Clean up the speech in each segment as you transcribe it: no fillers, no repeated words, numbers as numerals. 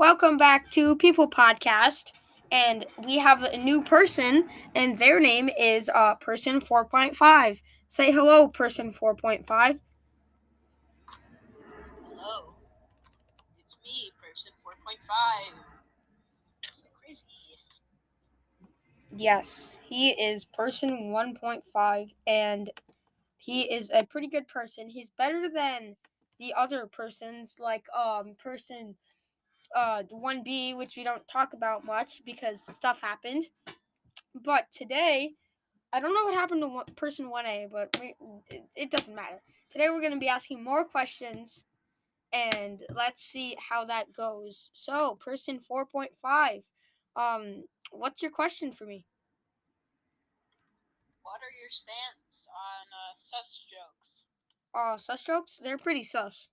Welcome back to People Podcast, and we have a new person, and their name is Person 4.5. Say hello, Person 4.5. Hello. It's me, Person 4.5. So crazy. Yes, he is Person 1.5, and he is a pretty good person. He's better than the other persons, like Person 1B, which we don't talk about much because stuff happened. But today, I don't know what happened to Person 1A, but it doesn't matter. Today we're going to be asking more questions, and let's see how that goes. So, Person 4.5, what's your question for me? What are your stance on sus jokes? Sus jokes? They're pretty sus.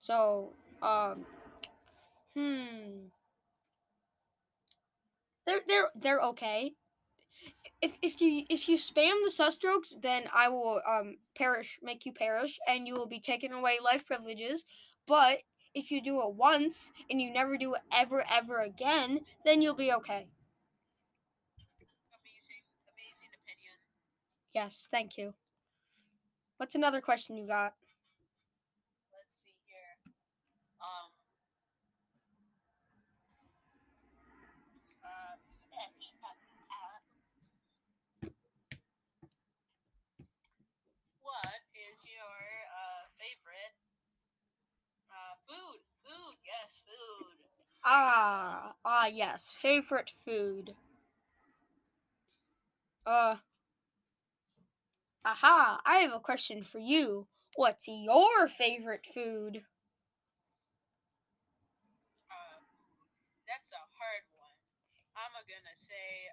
So, they're okay. If you spam the sus jokes, then I will make you perish, and you will be taken away life privileges. But if you do it once and you never do it ever again, then you'll be okay. Amazing opinion. Yes, thank you. What's another question you got? Food. Yes, favorite food. Aha, I have a question for you. What's your favorite food? That's a hard one. I'm gonna say,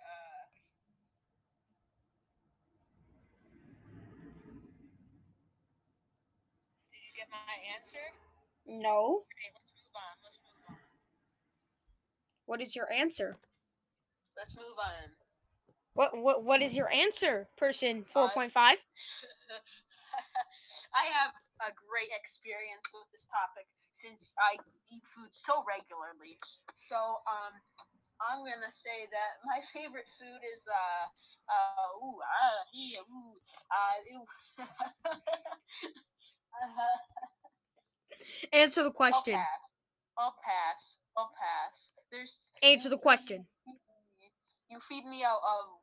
did you get my answer? No. Okay, let's move on. What is your answer? Let's move on. What is your answer, Person 4.5? I have a great experience with this topic since I eat food so regularly. So I'm gonna say that my favorite food is Answer the question. I'll pass. Answer the question. You feed me a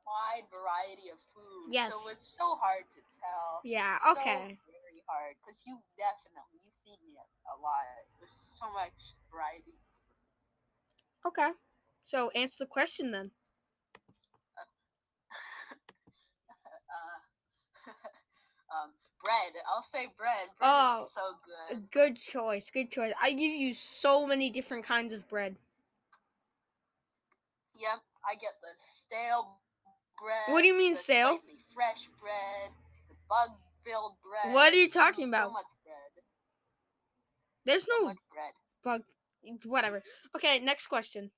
wide variety of food. Yes. So it's so hard to tell. Yeah, okay. So very hard, because you feed me a lot. There's so much variety. Okay. So answer the question then. Bread. I'll say bread. Bread is so good. Good choice. I give you so many different kinds of bread. Yep, I get the stale bread. What do you mean the stale? Fresh bread, the bug-filled bread. What are you talking about? So much bread. There's no so much bread. Bug. Whatever. Okay, next question.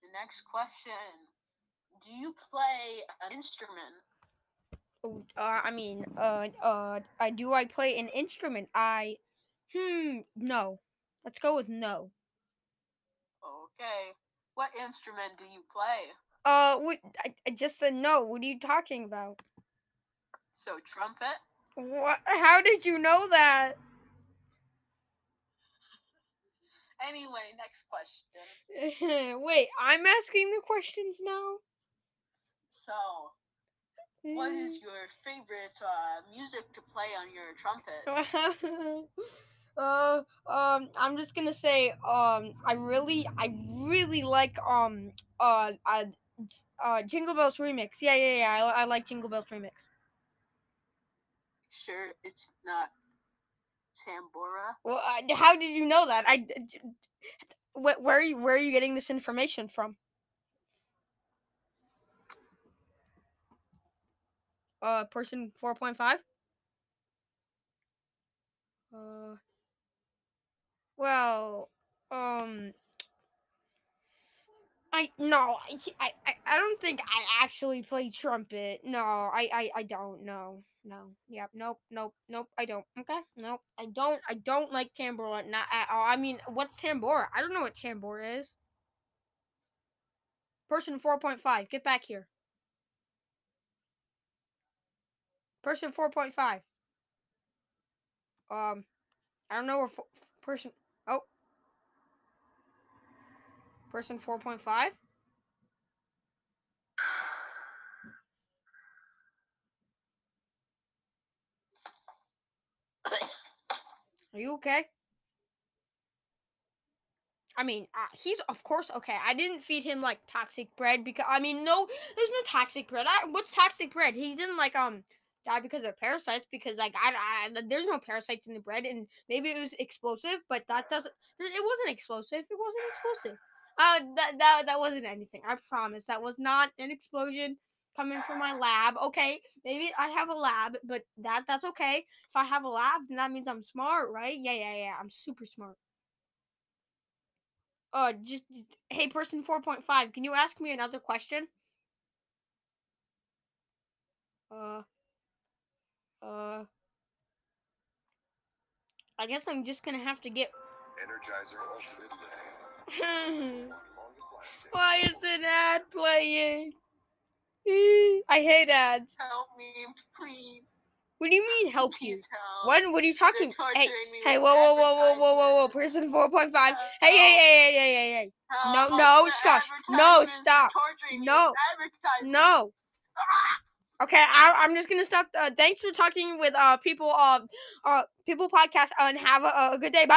The next question. Do you play an instrument? I play an instrument? No. Let's go with no. Okay. What instrument do you play? I just said no. What are you talking about? So, trumpet? What? How did you know that? Anyway, next question. Wait, I'm asking the questions now? So... what is your favorite music to play on your trumpet? I'm just gonna say I really like Jingle Bells Remix. Yeah. I like Jingle Bells Remix. Sure, it's not Tambora. Well, how did you know that? Where are you getting this information from? Person 4.5? I no, I don't think I actually play trumpet. No, I don't. No. Yep. Nope. I don't. Okay. Nope. I don't like tambora. Not at all. I mean, what's tambora? I don't know what tambora is. Person 4.5, get back here. Person 4.5. I don't know where person. Oh. Person 4.5? Are you okay? I mean, he's of course okay. I didn't feed him like toxic bread because I mean, no, there's no toxic bread. What's toxic bread? He didn't like die because of parasites because like there's no parasites in the bread, and maybe it was explosive, but that doesn't. It wasn't explosive. It wasn't explosive. That wasn't anything. I promise. That was not an explosion coming from my lab. Okay, maybe I have a lab, but that's okay. If I have a lab, then that means I'm smart, right? Yeah. I'm super smart. Hey, person 4.5, can you ask me another question? I guess I'm just gonna have to get Energizer Ultimate. Why is an ad playing? I hate ads. Help me, please. What do you mean help you? Help. What are you talking? Hey, whoa. Person 4.5. Hey. Help. No, shush. No, stop. No. Okay, I'm just gonna stop. Thanks for talking with people podcast, and have a good day. Bye.